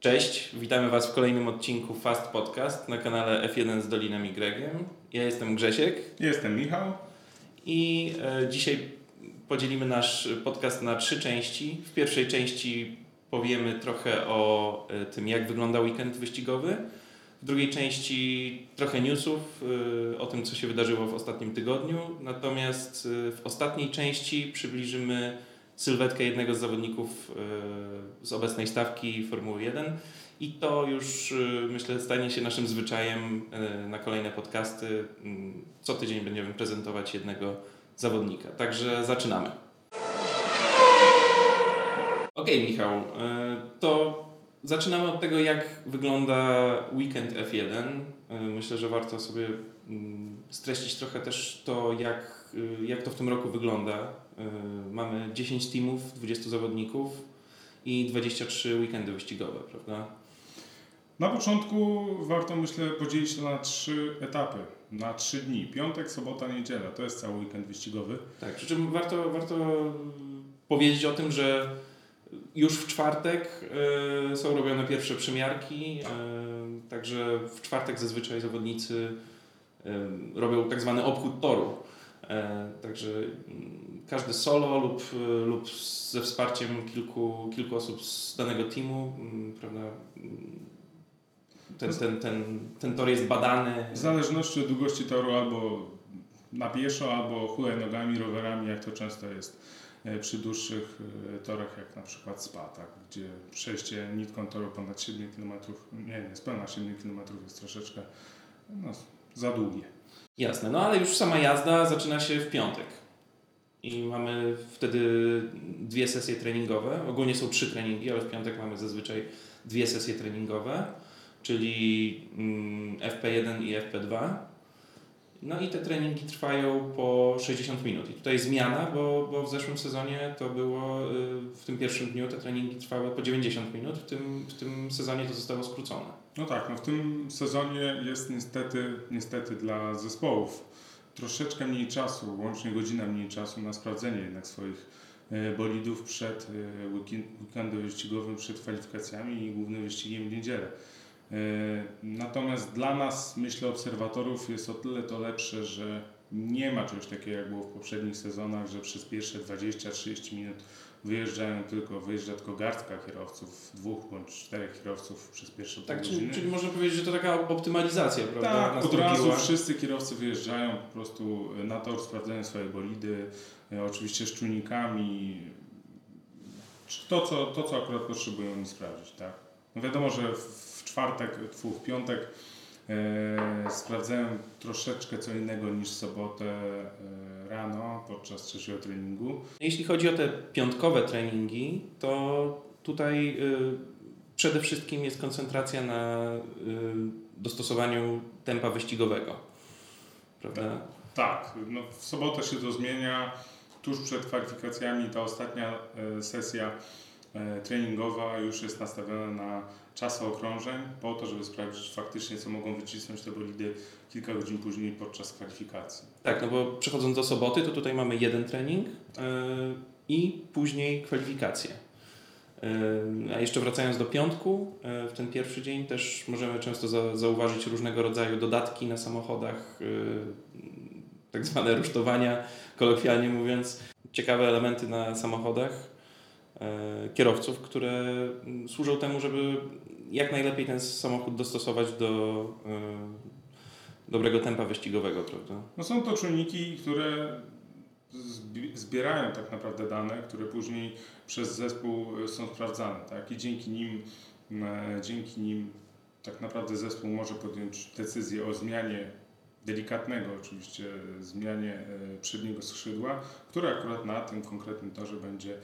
Cześć, witamy Was w kolejnym odcinku Fast Podcast na kanale F1 z Doliną Y. Ja jestem Grzesiek. Jestem Michał. I dzisiaj podzielimy nasz podcast na trzy części. W pierwszej części powiemy trochę o tym, jak wygląda weekend wyścigowy. W drugiej części trochę newsów o tym, co się wydarzyło w ostatnim tygodniu. Natomiast w ostatniej części przybliżymy sylwetkę jednego z zawodników z obecnej stawki Formuły 1 i to już, myślę, stanie się naszym zwyczajem na kolejne podcasty. Co tydzień będziemy prezentować jednego zawodnika. Także zaczynamy. Okej, Michał, to zaczynamy od tego, jak wygląda weekend F1. Myślę, że warto sobie streścić trochę też to, jak to w tym roku wygląda. Mamy 10 teamów, 20 zawodników i 23 weekendy wyścigowe, prawda? Na początku warto, myślę, podzielić to na trzy etapy, na trzy dni. Piątek, sobota, niedziela. To jest cały weekend wyścigowy. Tak, przy czym warto powiedzieć o tym, że już w czwartek są robione pierwsze przymiarki, także w czwartek zazwyczaj zawodnicy robią tak zwany obchód toru. Także każdy solo lub ze wsparciem kilku osób z danego teamu, prawda? Ten tor jest badany. W zależności od długości toru albo na pieszo, albo hulajnogami, rowerami, jak to często jest przy dłuższych torach, jak na przykład Spa, tak? Gdzie przejście nitką toru ponad 7 km, niespełna 7 km jest troszeczkę za długie. Jasne, no ale już sama jazda zaczyna się w piątek i mamy wtedy dwie sesje treningowe, ogólnie są trzy treningi, ale w piątek mamy zazwyczaj dwie sesje treningowe, czyli FP1 i FP2. No i te treningi trwają po 60 minut i tutaj zmiana, bo w zeszłym sezonie to było, w tym pierwszym dniu te treningi trwały po 90 minut, w tym sezonie to zostało skrócone. No tak, w tym sezonie jest niestety dla zespołów troszeczkę mniej czasu, łącznie godzina mniej czasu na sprawdzenie jednak swoich bolidów przed weekendem wyścigowym, przed kwalifikacjami i głównym wyścigiem w niedzielę. Natomiast dla nas, myślę, obserwatorów jest o tyle to lepsze, że nie ma czegoś takiego, jak było w poprzednich sezonach, że przez pierwsze 20-30 minut wyjeżdża tylko garstka kierowców, dwóch bądź czterech kierowców przez pierwsze pół godziny. Czyli można powiedzieć, że to taka optymalizacja, prawda? Tak, od razu wszyscy kierowcy wyjeżdżają po prostu na tor, sprawdzają swoje bolidy, oczywiście z czujnikami, to co akurat potrzebują im sprawdzić, tak? No wiadomo, że w piątek sprawdzałem troszeczkę co innego niż sobotę rano podczas trzeciego treningu. Jeśli chodzi o te piątkowe treningi, to tutaj przede wszystkim jest koncentracja na dostosowaniu tempa wyścigowego, prawda? Tak, no w sobotę się to zmienia. Tuż przed kwalifikacjami ta ostatnia sesja treningowa już jest nastawiona na czasy okrążeń po to, żeby sprawdzić faktycznie, co mogą wycisnąć te bolidy kilka godzin później podczas kwalifikacji. Tak, no bo przechodząc do soboty, to tutaj mamy jeden trening i później kwalifikacje. A jeszcze wracając do piątku, w ten pierwszy dzień też możemy często zauważyć różnego rodzaju dodatki na samochodach, tak zwane rusztowania, kolokwialnie mówiąc. Ciekawe elementy na samochodach kierowców, które służą temu, żeby jak najlepiej ten samochód dostosować do dobrego tempa wyścigowego, prawda? No są to czujniki, które zbierają tak naprawdę dane, które później przez zespół są sprawdzane, tak? I dzięki nim tak naprawdę zespół może podjąć decyzję o zmianie delikatnego oczywiście zmianie przedniego skrzydła, które akurat na tym konkretnym torze będzie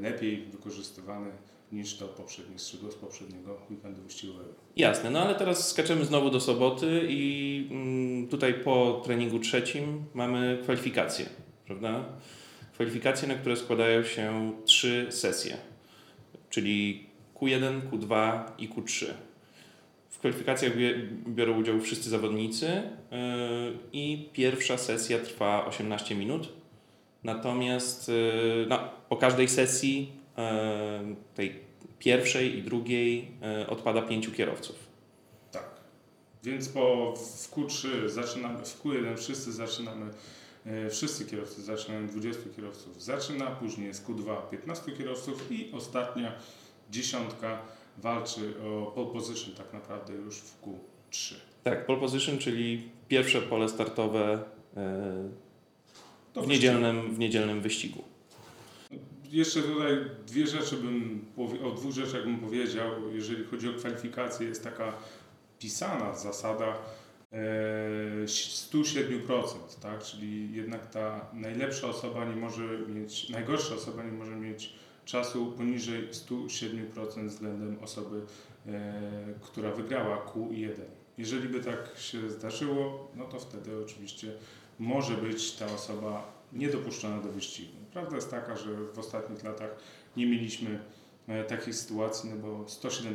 lepiej wykorzystywany niż to poprzednie skrzydło z poprzedniego weekendu wyścigowego. Jasne, no ale teraz skaczemy znowu do soboty i tutaj po treningu trzecim mamy kwalifikacje, prawda? Kwalifikacje, na które składają się trzy sesje, czyli Q1, Q2 i Q3. W kwalifikacjach biorą udział wszyscy zawodnicy i pierwsza sesja trwa 18 minut. Natomiast po każdej sesji, tej pierwszej i drugiej odpada 5 kierowców. Tak. Więc w Q3 zaczynamy, w Q1 wszyscy kierowcy zaczynają 20 kierowców. Później jest Q2 15 kierowców i ostatnia dziesiątka walczy o pole position tak naprawdę już w Q3. Tak, pole position, czyli pierwsze pole startowe w niedzielnym wyścigu. Jeszcze tutaj o dwóch rzeczach bym powiedział. Jeżeli chodzi o kwalifikację, jest taka pisana zasada 107%, tak? Czyli jednak ta najgorsza osoba nie może mieć czasu poniżej 107% względem osoby, która wygrała Q1. Jeżeli by tak się zdarzyło, no to wtedy oczywiście może być ta osoba niedopuszczona do wyścigu. Prawda jest taka, że w ostatnich latach nie mieliśmy takich sytuacji, no bo 107%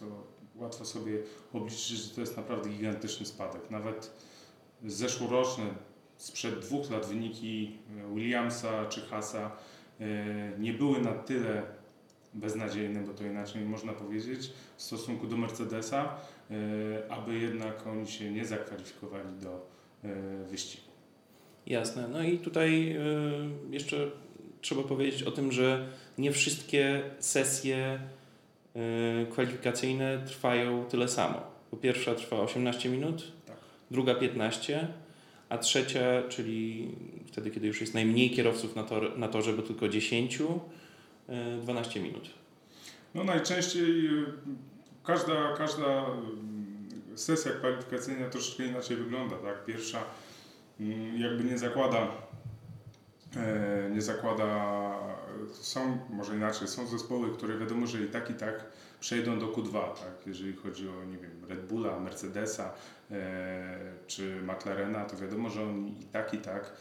to łatwo sobie obliczyć, że to jest naprawdę gigantyczny spadek. Nawet zeszłoroczne, sprzed 2 lat wyniki Williamsa czy Haasa nie były na tyle beznadziejne, bo to inaczej można powiedzieć, w stosunku do Mercedesa, aby jednak oni się nie zakwalifikowali do wyścigu. Jasne. No i tutaj jeszcze trzeba powiedzieć o tym, że nie wszystkie sesje kwalifikacyjne trwają tyle samo. Po pierwsza trwa 18 minut, tak. Druga 15, a trzecia, czyli wtedy, kiedy już jest najmniej kierowców na torze, bo tylko 10, 12 minut. No najczęściej każda sesja kwalifikacyjna troszeczkę inaczej wygląda, tak? Pierwsza jakby są zespoły, które wiadomo, że i tak przejdą do Q2, tak? Jeżeli chodzi o, nie wiem, Red Bulla, Mercedesa czy McLarena, to wiadomo, że oni i tak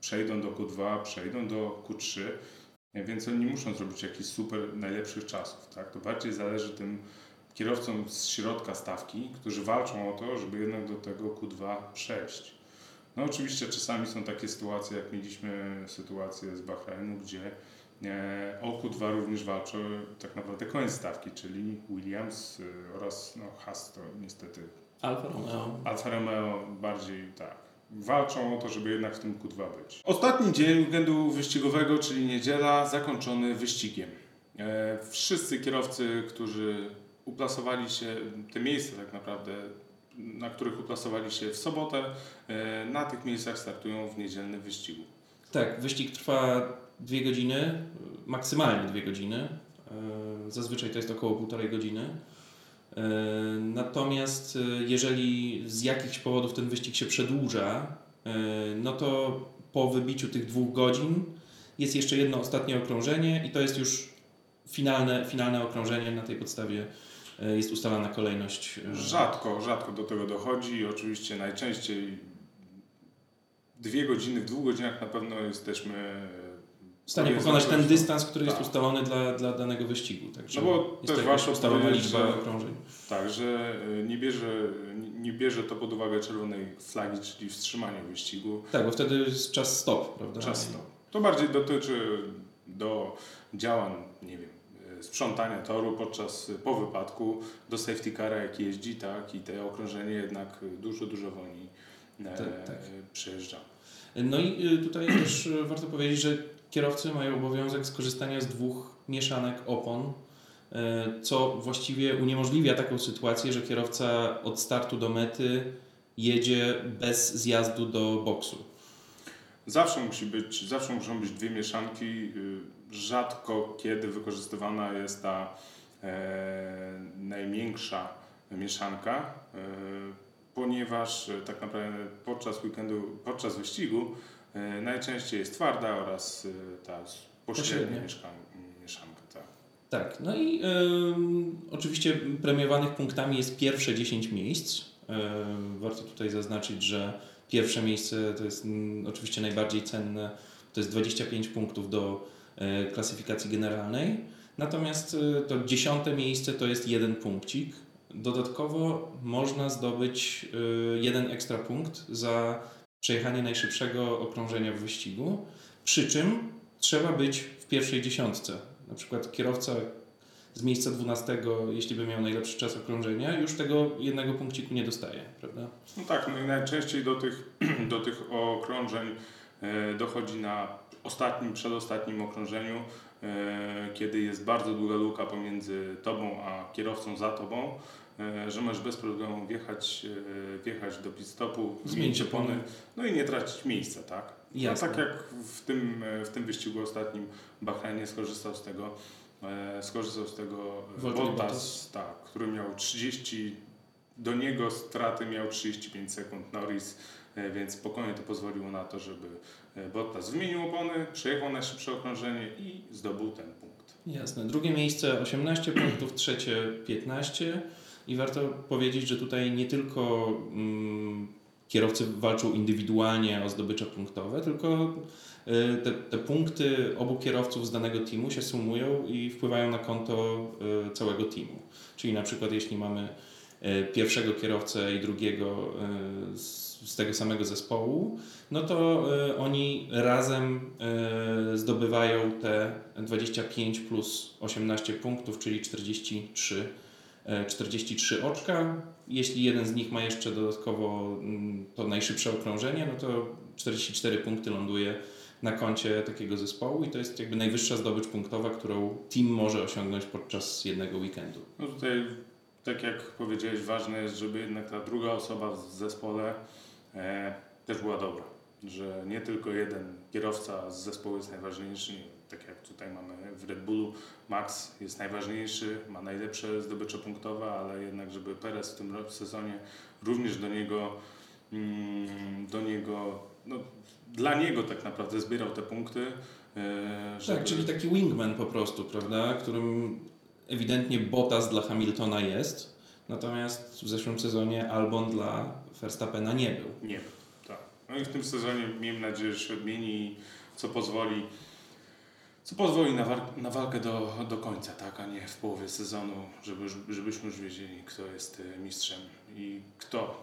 przejdą do Q2, przejdą do Q3, więc oni muszą zrobić jakiś super najlepszych czasów, tak? To bardziej zależy tym kierowcom z środka stawki, którzy walczą o to, żeby jednak do tego Q2 przejść. No oczywiście czasami są takie sytuacje, jak mieliśmy sytuację z Bahrainu, gdzie o Q2 również walczą tak naprawdę koniec stawki, czyli Williams oraz Haas, to niestety Alfa Romeo bardziej tak. Walczą o to, żeby jednak w tym Q2 być. Ostatni dzień weekendu wyścigowego, czyli niedziela, zakończony wyścigiem. Wszyscy kierowcy, którzy uplasowali się, te miejsca tak naprawdę, na których uplasowali się w sobotę, na tych miejscach startują w niedzielnym wyścigu. Tak, wyścig trwa 2 godziny, maksymalnie 2 godziny. Zazwyczaj to jest około 1,5 godziny. Natomiast jeżeli z jakichś powodów ten wyścig się przedłuża, no to po wybiciu tych 2 godzin jest jeszcze jedno ostatnie okrążenie i to jest już finalne okrążenie. Na tej podstawie jest ustalana kolejność. Rzadko do tego dochodzi i oczywiście najczęściej 2 godziny, w 2 godzinach na pewno jesteśmy w stanie pokonać ten dystans, który jest ustalony dla danego wyścigu. Także no bo jest też wasza ustalona liczba okrążeń. Tak, że nie bierze to pod uwagę czerwonej flagi, czyli wstrzymania wyścigu. Tak, bo wtedy jest czas stop, prawda? Czas stop. To bardziej dotyczy do działań, nie wiem, sprzątania toru po wypadku, do safety cara jak jeździ, tak, i te okrążenie jednak dużo wolniej przejeżdża. No i tutaj też warto powiedzieć, że kierowcy mają obowiązek skorzystania z 2 mieszanek opon, co właściwie uniemożliwia taką sytuację, że kierowca od startu do mety jedzie bez zjazdu do boksu. Zawsze muszą być 2 mieszanki. Rzadko kiedy wykorzystywana jest ta największa mieszanka, ponieważ tak naprawdę podczas weekendu, podczas wyścigu najczęściej jest twarda oraz ta pośrednia mieszanka. Tak, no i oczywiście premiowanych punktami jest pierwsze 10 miejsc. Warto tutaj zaznaczyć, że pierwsze miejsce to jest oczywiście najbardziej cenne, to jest 25 punktów do klasyfikacji generalnej, natomiast to 10. miejsce to jest 1 punkcik. Dodatkowo można zdobyć 1 ekstra punkt za przejechanie najszybszego okrążenia w wyścigu, przy czym trzeba być w pierwszej dziesiątce. Na przykład kierowca z miejsca 12, jeśli by miał najlepszy czas okrążenia, już tego jednego punkciku nie dostaje, prawda? No tak, no i najczęściej do tych okrążeń dochodzi na ostatnim, przedostatnim okrążeniu, kiedy jest bardzo długa luka pomiędzy tobą a kierowcą za tobą, że możesz bez problemu wjechać do pit stopu, zmienić opony, no i nie tracić miejsca, tak? No, tak jak w tym wyścigu ostatnim Bahrajnie skorzystał z tego Bottas, tak, który miał 30, do niego straty miał 35 sekund Norris, więc spokojnie to pozwoliło na to, żeby Bottas wymienił opony, przejechał na szybsze okrążenie i zdobył ten punkt. Jasne. Drugie miejsce 18 punktów, trzecie 15 i warto powiedzieć, że tutaj nie tylko kierowcy walczą indywidualnie o zdobycze punktowe, tylko te punkty obu kierowców z danego teamu się sumują i wpływają na konto całego teamu. Czyli na przykład jeśli mamy pierwszego kierowcę i drugiego z tego samego zespołu, no to oni razem zdobywają te 25 plus 18 punktów, czyli 43 oczka. Jeśli jeden z nich ma jeszcze dodatkowo to najszybsze okrążenie, no to 44 punkty ląduje na koncie takiego zespołu i to jest jakby najwyższa zdobycz punktowa, którą team może osiągnąć podczas jednego weekendu. No tutaj, tak jak powiedziałeś, ważne jest, żeby jednak ta druga osoba w zespole też była dobra, że nie tylko jeden kierowca z zespołu jest najważniejszy, tak jak tutaj mamy w Red Bullu, Max jest najważniejszy, ma najlepsze zdobycze punktowe, ale jednak żeby Perez w tym sezonie również dla niego tak naprawdę zbierał te punkty. Żeby... Tak, czyli taki wingman po prostu, prawda, którym ewidentnie Bottas dla Hamiltona jest, natomiast w zeszłym sezonie Albon dla Verstappena nie był. Nie był, tak. No i w tym sezonie miejmy nadzieję, że się odmieni, co pozwoli na walkę do końca, tak, a nie w połowie sezonu, żebyśmy już wiedzieli, kto jest mistrzem i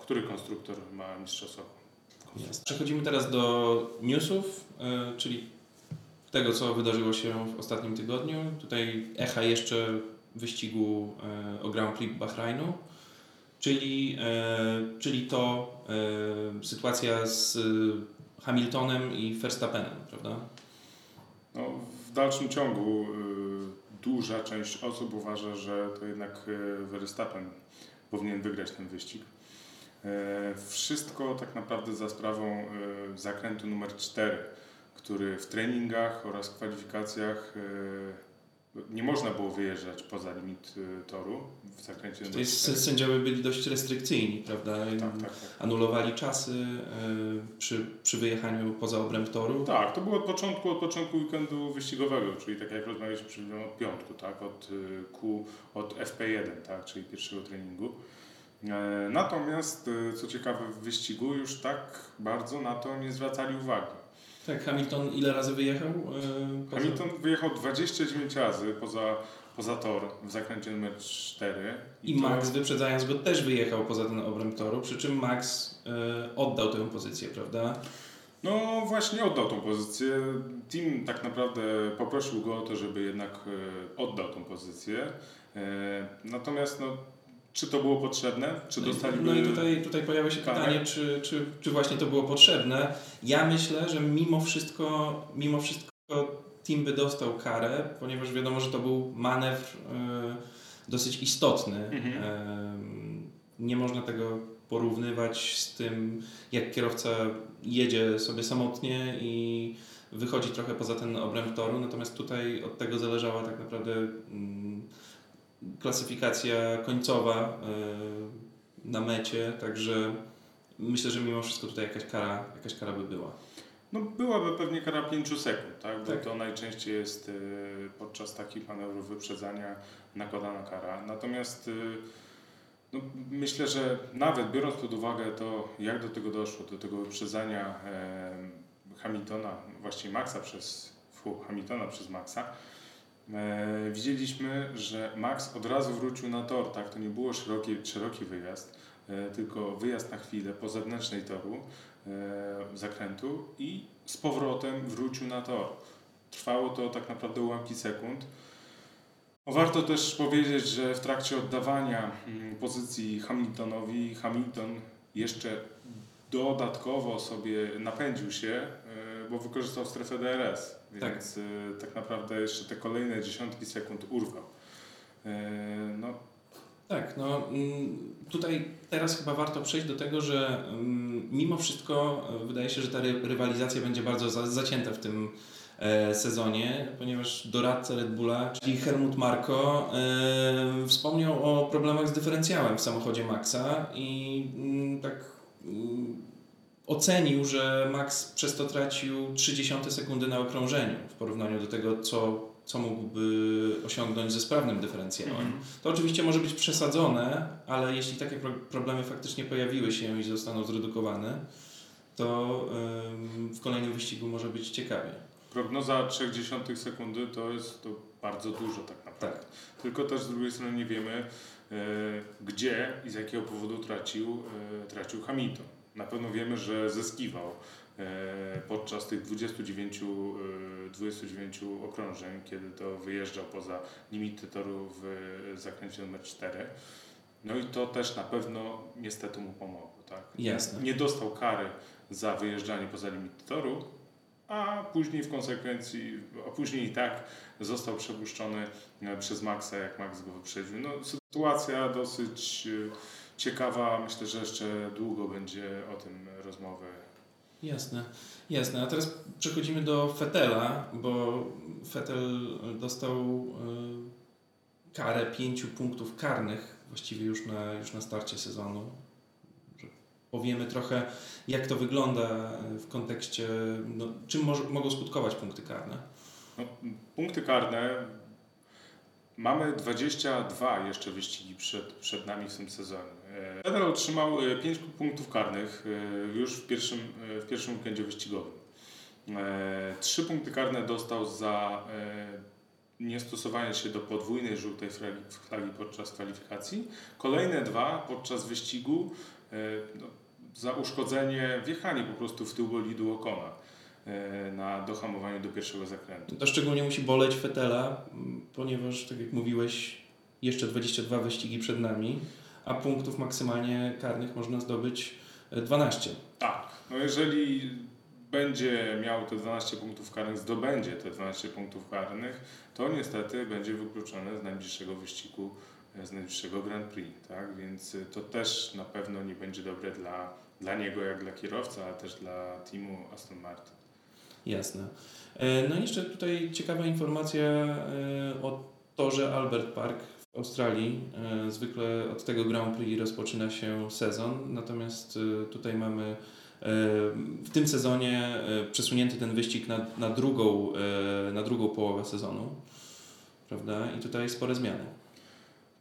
który konstruktor ma mistrzostwo. Przechodzimy teraz do newsów, czyli tego, co wydarzyło się w ostatnim tygodniu. Tutaj echa jeszcze wyścigu o Grand Prix Bahrainu, czyli to sytuacja z Hamiltonem i Verstappenem, prawda? No, w dalszym ciągu duża część osób uważa, że to jednak Verstappen powinien wygrać ten wyścig. Wszystko tak naprawdę za sprawą zakrętu numer 4, który w treningach oraz kwalifikacjach nie można było wyjeżdżać poza limit toru w zakręcie. To jest, sędziowie byli dość restrykcyjni, prawda? Tak. Anulowali czasy przy wyjechaniu poza obręb toru. Tak, to było od początku weekendu wyścigowego, czyli tak jak rozmawialiśmy od piątku, tak? Od FP1, tak? Czyli pierwszego treningu. Natomiast, co ciekawe, w wyścigu już tak bardzo na to nie zwracali uwagi. Tak, Hamilton ile razy wyjechał? Hamilton wyjechał 29 razy poza tor w zakręcie numer 4. I Max, wyprzedzając go, też wyjechał poza ten obręb toru, przy czym Max oddał tę pozycję, prawda? No właśnie oddał tą pozycję. Team tak naprawdę poprosił go o to, żeby jednak oddał tą pozycję. Natomiast czy to było potrzebne? Czy dostaliby... No i tutaj pojawia się pytanie, czy właśnie to było potrzebne. Ja myślę, że mimo wszystko team by dostał karę, ponieważ wiadomo, że to był manewr dosyć istotny. Mhm. Nie można tego porównywać z tym, jak kierowca jedzie sobie samotnie i wychodzi trochę poza ten obręb toru, natomiast tutaj od tego zależała tak naprawdę... klasyfikacja końcowa na mecie, także myślę, że mimo wszystko tutaj jakaś kara by była. No byłaby pewnie kara 5 sekund, tak? Bo to najczęściej jest podczas takich manewrów wyprzedzania nakładana kara. Natomiast myślę, że nawet biorąc pod uwagę to, jak do tego doszło, do tego wyprzedzania Hamiltona, właściwie Maxa przez Maxa, widzieliśmy, że Max od razu wrócił na tor, tak? To nie było szeroki wyjazd, tylko wyjazd na chwilę po zewnętrznej toru zakrętu i z powrotem wrócił na tor. Trwało to tak naprawdę ułamki sekund. Warto też powiedzieć, że w trakcie oddawania pozycji Hamiltonowi, Hamilton jeszcze dodatkowo sobie napędził się, bo wykorzystał strefę DRS, więc tak naprawdę jeszcze te kolejne dziesiątki sekund urwał. Tutaj teraz chyba warto przejść do tego, że mimo wszystko wydaje się, że ta rywalizacja będzie bardzo zacięta w tym sezonie, ponieważ doradca Red Bulla, czyli Helmut Marko, wspomniał o problemach z dyferencjałem w samochodzie Maxa i ocenił, że Max przez to tracił 0,3 sekundy na okrążeniu w porównaniu do tego, co mógłby osiągnąć ze sprawnym dyferencjałem. Mm-hmm. To oczywiście może być przesadzone, ale jeśli takie problemy faktycznie pojawiły się i zostaną zredukowane, to w kolejnym wyścigu może być ciekawie. Prognoza 0,3 sekundy to jest to bardzo dużo tak naprawdę. Tak. Tylko też z drugiej strony nie wiemy, gdzie i z jakiego powodu tracił Hamilton. Na pewno wiemy, że zyskiwał podczas tych 29 okrążeń, kiedy to wyjeżdżał poza limity toru w zakręcie numer 4. No i to też na pewno niestety mu pomogło. Tak? Jasne. Nie dostał kary za wyjeżdżanie poza limity toru, a później w konsekwencji, został przepuszczony przez Maxa, jak Max go wyprzedził. No, sytuacja dosyć ciekawa. Myślę, że jeszcze długo będzie o tym rozmowy. Jasne. A teraz przechodzimy do Vettela, bo Vettel dostał karę 5 punktów karnych właściwie już na starcie sezonu. Powiemy trochę, jak to wygląda w kontekście, czym mogą skutkować punkty karne. No, punkty karne, mamy 22 jeszcze wyścigi przed nami w tym sezonie. Vettel otrzymał 5 punktów karnych już w pierwszym weekendzie wyścigowym. 3 punkty karne dostał za niestosowanie się do podwójnej żółtej flagi podczas kwalifikacji. Kolejne 2 podczas wyścigu za uszkodzenie, wjechanie po prostu w tył bolidu Okona na dohamowaniu do pierwszego zakrętu. To szczególnie musi boleć Vettela, ponieważ, tak jak mówiłeś, jeszcze 22 wyścigi przed nami, a punktów maksymalnie karnych można zdobyć 12. Tak, no jeżeli będzie miał te 12 punktów karnych, zdobędzie te 12 punktów karnych, to niestety będzie wykluczone z najbliższego wyścigu, z najbliższego Grand Prix, tak? Więc to też na pewno nie będzie dobre dla niego jak dla kierowcy, ale też dla teamu Aston Martin. Jasne. No i jeszcze tutaj ciekawa informacja o torze Albert Park w Australii. Zwykle od tego Grand Prix rozpoczyna się sezon, natomiast tutaj mamy w tym sezonie przesunięty ten wyścig na drugą połowę sezonu, prawda? I tutaj spore zmiany.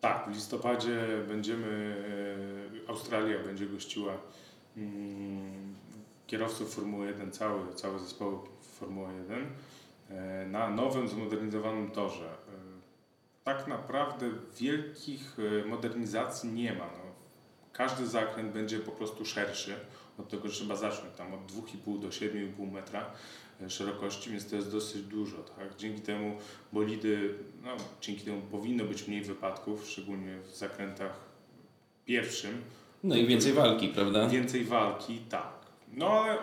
Tak, w listopadzie Australia będzie gościła kierowców Formuły 1, całe zespoły Formuły 1 na nowym, zmodernizowanym torze. Tak naprawdę wielkich modernizacji nie ma. No, każdy zakręt będzie po prostu szerszy, od tego trzeba zacząć, tam od 2,5 do 7,5 metra szerokości, więc to jest dosyć dużo. Tak? Dzięki temu bolidy, dzięki temu powinno być mniej wypadków, szczególnie w zakrętach pierwszym. No i więcej walki, prawda? Więcej walki, tak. No ale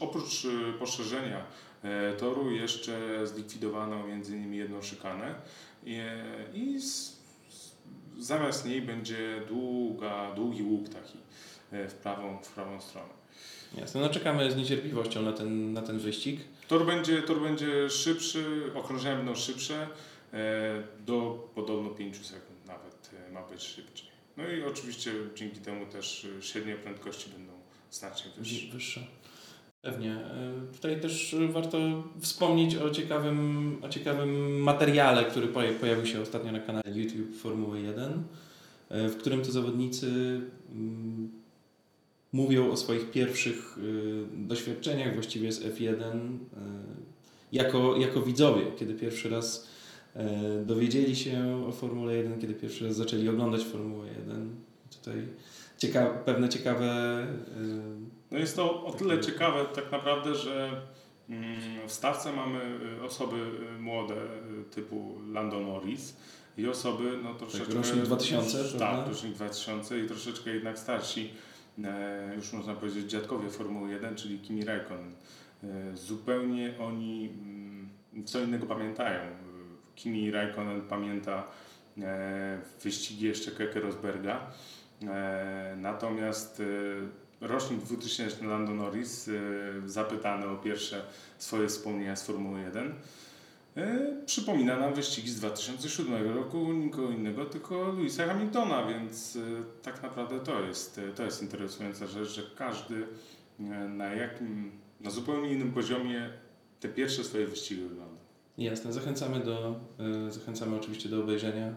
oprócz poszerzenia toru jeszcze zlikwidowano m.in. jedną szykanę i zamiast niej będzie długi łuk taki w prawą stronę. Jasne, czekamy z niecierpliwością na ten wyścig. Tor będzie szybszy, okrążenia będą szybsze, do podobno 5 sekund nawet ma być szybciej. No i oczywiście dzięki temu też średnie prędkości będą znacznie wyższe. Pewnie. Tutaj też warto wspomnieć o ciekawym materiale, który pojawił się ostatnio na kanale YouTube Formuły 1, w którym to zawodnicy mówią o swoich pierwszych doświadczeniach właściwie z F1 jako widzowie, kiedy pierwszy raz dowiedzieli się o Formule 1, kiedy pierwszy raz zaczęli oglądać Formułę 1. Tutaj pewne ciekawe... No jest to o tyle ciekawe tak naprawdę, że w stawce mamy osoby młode typu Lando Norris, i osoby no troszeczkę... Tak, rocznik 2000. Tak, rocznik 2000 i troszeczkę jednak starsi, już można powiedzieć dziadkowie Formuły 1, czyli Kimi Räikkönen. Zupełnie oni co innego pamiętają. Kimi Räikkönen pamięta wyścigi jeszcze Keke Rossberga, natomiast rocznik 2000 Lando Norris, zapytany o pierwsze swoje wspomnienia z Formuły 1, przypomina nam wyścigi z 2007 roku, nikogo innego, tylko Lewisa Hamiltona, więc tak naprawdę to jest interesująca rzecz, że każdy na zupełnie innym poziomie te pierwsze swoje wyścigi wygląda. Jasne, zachęcamy oczywiście do obejrzenia,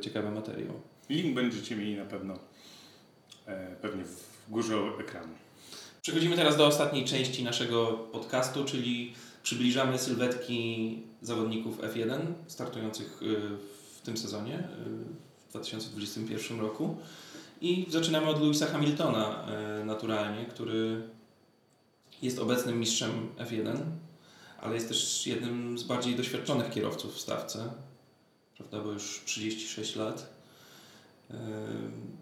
ciekawy materiał. Link będziecie mieli na pewno, pewnie w górze ekranu. Przechodzimy teraz do ostatniej części naszego podcastu, czyli przybliżamy sylwetki zawodników F1 startujących w tym sezonie, w 2021 roku. I zaczynamy od Lewisa Hamiltona naturalnie, który jest obecnym mistrzem F1, ale jest też jednym z bardziej doświadczonych kierowców w stawce, prawda, bo już 36 lat.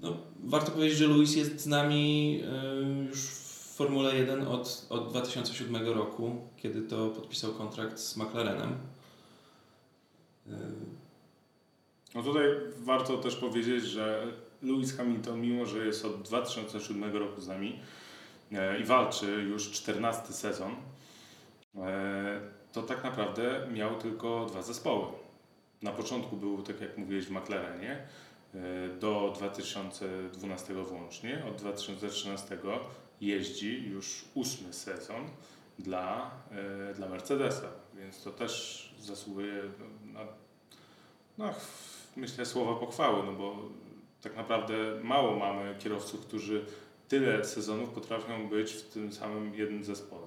No, warto powiedzieć, że Lewis jest z nami już w Formule 1 od 2007 roku, kiedy to podpisał kontrakt z McLarenem. No tutaj warto też powiedzieć, że Lewis Hamilton, mimo że jest od 2007 roku z nami i walczy już 14 sezon, to tak naprawdę miał tylko dwa zespoły. Na początku był, tak jak mówiłeś, w McLarenie do 2012 włącznie. Od 2013 jeździ już 8 sezon dla Mercedesa, więc to też zasługuje na myślę słowa pochwały, no bo tak naprawdę mało mamy kierowców, którzy tyle sezonów potrafią być w tym samym jednym zespole.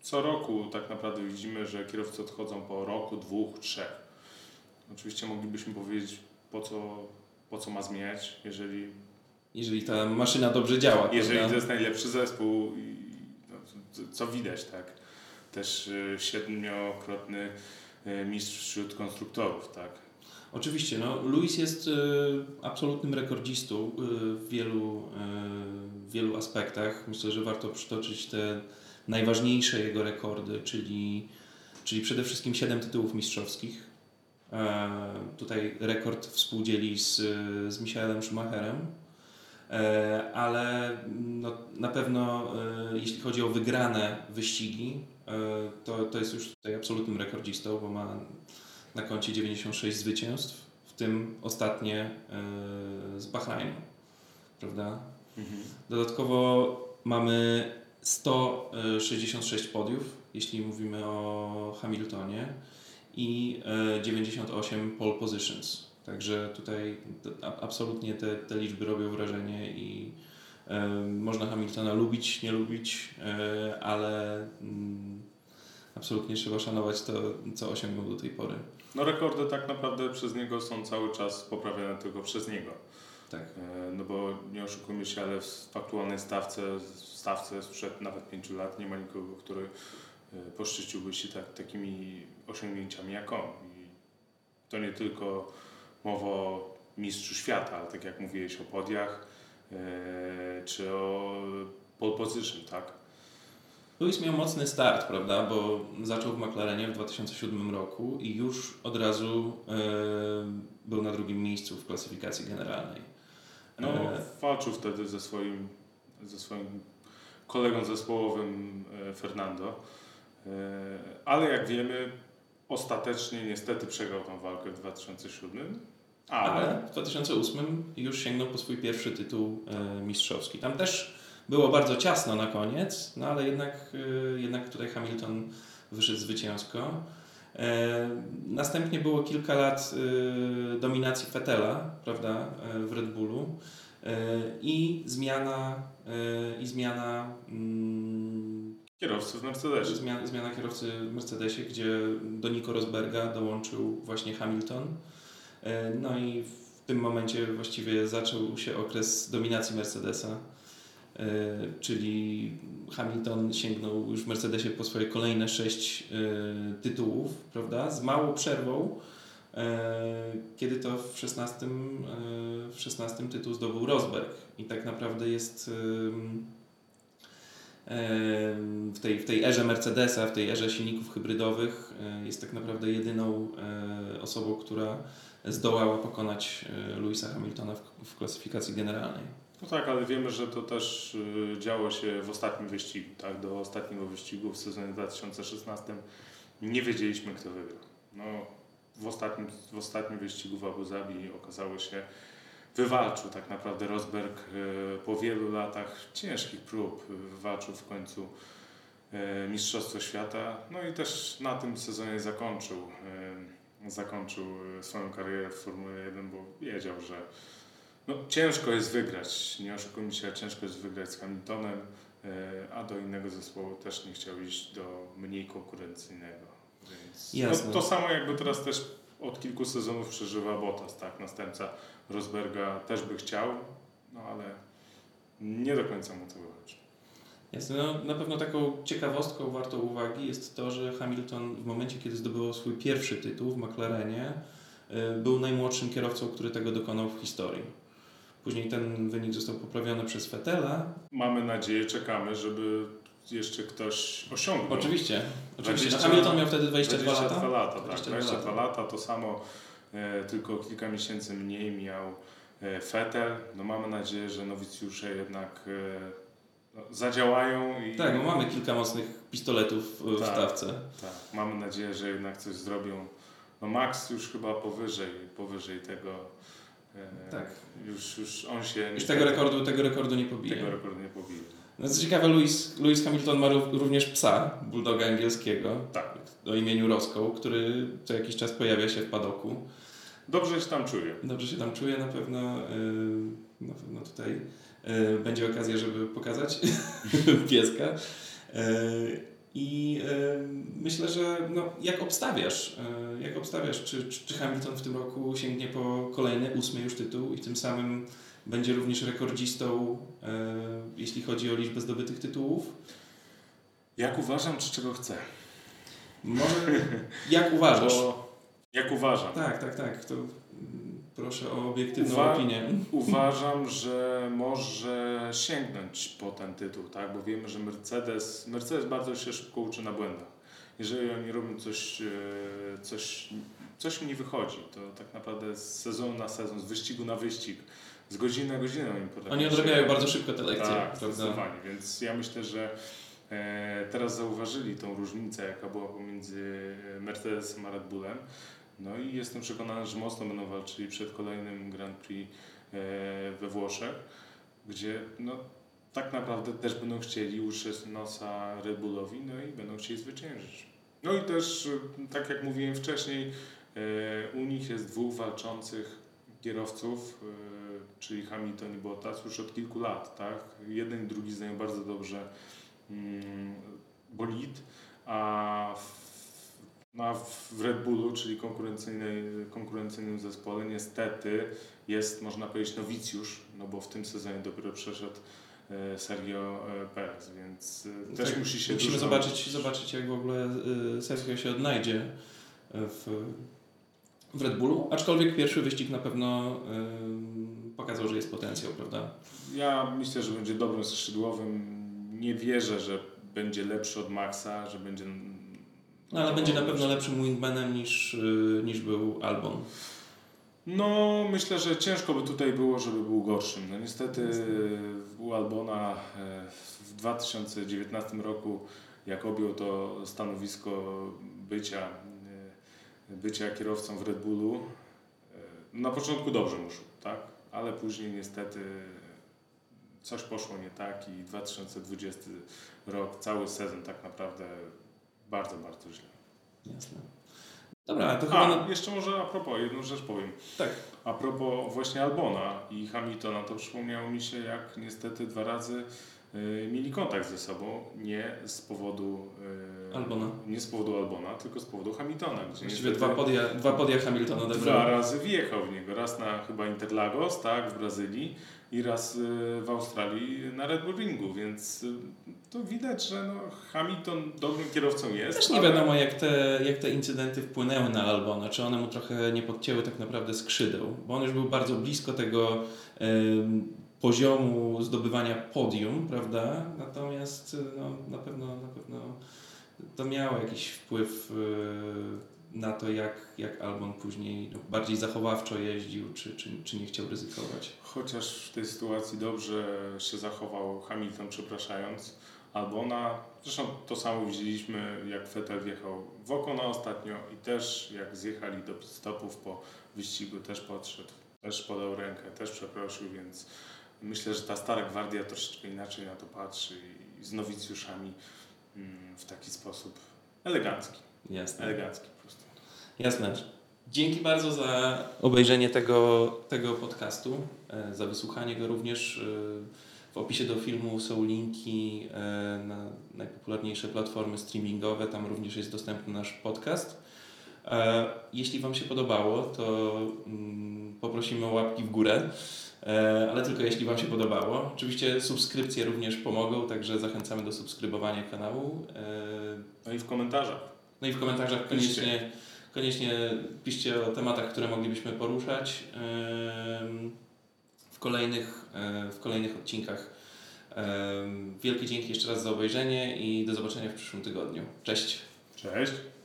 Co roku tak naprawdę widzimy, że kierowcy odchodzą po roku, dwóch, trzech. Oczywiście moglibyśmy powiedzieć, po co ma zmieniać, jeżeli ta maszyna dobrze działa. Jeżeli to jest najlepszy zespół, co widać, tak? Też 7-krotny mistrz wśród konstruktorów, tak? Oczywiście, no Lewis jest absolutnym rekordzistą w wielu aspektach. Myślę, że warto przytoczyć te najważniejsze jego rekordy, czyli przede wszystkim 7 tytułów mistrzowskich. Tutaj rekord współdzieli z Michaelem Schumacherem, ale no, na pewno jeśli chodzi o wygrane wyścigi, to jest już tutaj absolutnym rekordzistą, bo ma na koncie 96 zwycięstw, w tym ostatnie z Bahrainu, prawda? Mhm. Dodatkowo mamy 166 podiów, jeśli mówimy o Hamiltonie, i 98 pole positions. Także tutaj absolutnie te liczby robią wrażenie i można Hamiltona lubić, nie lubić, ale absolutnie trzeba szanować to, co osiągnął do tej pory. No rekordy tak naprawdę przez niego są cały czas poprawiane tylko przez niego. Tak. No bo nie oszukujmy się, ale w aktualnej stawce sprzed nawet 5 lat nie ma nikogo, który poszczyciłby się takimi osiągnięciami jak on. I to nie tylko mowa o mistrzu świata, ale tak jak mówiłeś o podiach czy o pole position, tak? Lewis miał mocny start, prawda, bo zaczął w McLarenie w 2007 roku i już od razu był na drugim miejscu w klasyfikacji generalnej. No, walczył wtedy ze swoim kolegą zespołowym Fernando, ale jak wiemy, ostatecznie niestety przegrał tą walkę w 2007, ale w 2008 już sięgnął po swój pierwszy tytuł mistrzowski. Tam też było bardzo ciasno na koniec, no ale jednak tutaj Hamilton wyszedł zwycięsko. Następnie było kilka lat dominacji Vettela, prawda, w Red Bullu i zmiana kierowcy w Mercedesie. Zmiana kierowcy w Mercedesie, gdzie do Nico Rosberga dołączył właśnie Hamilton. No i w tym momencie właściwie zaczął się okres dominacji Mercedesa, czyli Hamilton sięgnął już w Mercedesie po swoje kolejne 6 tytułów, prawda, z małą przerwą kiedy to w 16 tytuł zdobył Rosberg. I tak naprawdę jest w tej erze Mercedesa, w tej erze silników hybrydowych jest tak naprawdę jedyną osobą, która zdołała pokonać Lewisa Hamiltona w klasyfikacji generalnej. No tak, ale wiemy, że to też działo się w ostatnim wyścigu, tak? Do ostatniego wyścigu w sezonie 2016 nie wiedzieliśmy, kto wygrał. No, w ostatnim wyścigu w Abu Dhabi okazało się, wywalczył tak naprawdę Rosberg po wielu latach ciężkich prób, wywalczył w końcu Mistrzostwo Świata, no i też na tym sezonie zakończył swoją karierę w Formule 1, bo wiedział, że no, ciężko jest wygrać, nie oszukujmy się, ciężko jest wygrać z Hamiltonem, a do innego zespołu też nie chciał iść, do mniej konkurencyjnego. Więc no, to samo jakby teraz też od kilku sezonów przeżywa Bottas, tak? Następca Rosberga też by chciał, no ale nie do końca mu to wychodzi. Jasne, no, na pewno taką ciekawostką wartą uwagi jest to, że Hamilton w momencie, kiedy zdobywał swój pierwszy tytuł w McLarenie, był najmłodszym kierowcą, który tego dokonał w historii. Później ten wynik został poprawiony przez Vettela. Mamy nadzieję, czekamy, żeby jeszcze ktoś osiągnął. Oczywiście. Hamilton miał wtedy 22 lata. 22 lata, to samo, tylko kilka miesięcy mniej miał Vettel. No mamy nadzieję, że nowicjusze jednak zadziałają. I... Tak, bo mamy kilka mocnych pistoletów w stawce. Tak, mamy nadzieję, że jednak coś zrobią. No Max już chyba powyżej tego. Tak. Już on się... Już tego rekordu nie pobije. No co ciekawe, Lewis Hamilton ma również psa, bulldoga angielskiego, tak, o imieniu Roscoe, który co jakiś czas pojawia się w padoku. Dobrze się tam czuje, na pewno tutaj będzie okazja, żeby pokazać pieska. I myślę, że no, jak obstawiasz, czy Hamilton w tym roku sięgnie po kolejny 8 już tytuł i tym samym będzie również rekordzistą, jeśli chodzi o liczbę zdobytych tytułów? Jak uważam, czy czego chcę? Może jak uważasz? Jak uważam. Tak. To proszę o obiektywną opinię. Uważam, że może sięgnąć po ten tytuł, tak? Bo wiemy, że Mercedes bardzo się szybko uczy na błędach. Jeżeli oni robią coś im nie wychodzi, to tak naprawdę z sezonu na sezon, z wyścigu na wyścig, z godziny na godzinę im potrafią. Oni odrabiają bardzo szybko te lekcje. Tak, zdecydowanie. Więc ja myślę, że teraz zauważyli tą różnicę, jaka była pomiędzy Mercedesem a Red Bullem. No i jestem przekonany, że mocno będą walczyli przed kolejnym Grand Prix we Włoszech, gdzie no, tak naprawdę też będą chcieli utrzeć nosa Red Bullowi, no i będą chcieli zwyciężyć. No i też, tak jak mówiłem wcześniej, u nich jest dwóch walczących kierowców, czyli Hamilton i Bottas, już od kilku lat, tak? Jeden i drugi znają bardzo dobrze bolid, a w Red Bullu, czyli konkurencyjnym zespole, niestety jest, można powiedzieć, nowicjusz, no bo w tym sezonie dopiero przeszedł Sergio Perez, więc też tak, musi się... Musimy zobaczyć, jak w ogóle Sergio się odnajdzie w Red Bullu, aczkolwiek pierwszy wyścig na pewno pokazał, że jest potencjał, prawda? Ja myślę, że będzie dobrym skrzydłowym. Nie wierzę, że będzie lepszy od Maxa, że będzie... No, ale będzie na pewno lepszym wingmanem niż był Albon. No, myślę, że ciężko by tutaj było, żeby był gorszym. No niestety u Albona w 2019 roku, jak objął to stanowisko bycia kierowcą w Red Bullu, na początku dobrze mu szło, tak? Ale później niestety coś poszło nie tak i 2020 rok, cały sezon tak naprawdę bardzo, bardzo źle. Jasne. Dobra, to chyba... Jeszcze może a propos, jedną rzecz powiem. Tak. A propos właśnie Albona i Hamiltona, to przypomniało mi się, jak niestety dwa razy mieli kontakt ze sobą, nie z powodu Albona. Nie z powodu Albona, tylko z powodu Hamiltona. Właściwie dwa podia Hamiltona. Dwa razy wjechał w niego. Raz na chyba Interlagos, tak, w Brazylii i raz w Australii na Red Bull Ringu, więc to widać, że no Hamilton dobrym kierowcą jest. Też nie wiadomo, jak te incydenty wpłynęły na Albona, czy one mu trochę nie podcięły tak naprawdę skrzydeł, bo on już był bardzo blisko tego poziomu zdobywania podium, prawda? Natomiast no, na pewno to miało jakiś wpływ na to, jak Albon później bardziej zachowawczo jeździł, czy nie chciał ryzykować. Chociaż w tej sytuacji dobrze się zachował Hamilton, przepraszając Albona. Zresztą to samo widzieliśmy, jak Vettel wjechał w Okona ostatnio i też jak zjechali do pit stopów po wyścigu, też podszedł, też podał rękę, też przeprosił, więc myślę, że ta stara gwardia troszeczkę inaczej na to patrzy i z nowicjuszami w taki sposób elegancki. Jasne. Elegancki po prostu. Jasne. Dzięki bardzo za obejrzenie tego podcastu, za wysłuchanie go również. W opisie do filmu są linki na najpopularniejsze platformy streamingowe, tam również jest dostępny nasz podcast. Jeśli Wam się podobało, to poprosimy o łapki w górę, ale tylko jeśli Wam się podobało. Oczywiście subskrypcje również pomogą, także zachęcamy do subskrybowania kanału. No i w komentarzach koniecznie piszcie o tematach, które moglibyśmy poruszać w kolejnych odcinkach. Wielkie dzięki jeszcze raz za obejrzenie i do zobaczenia w przyszłym tygodniu. Cześć! Cześć!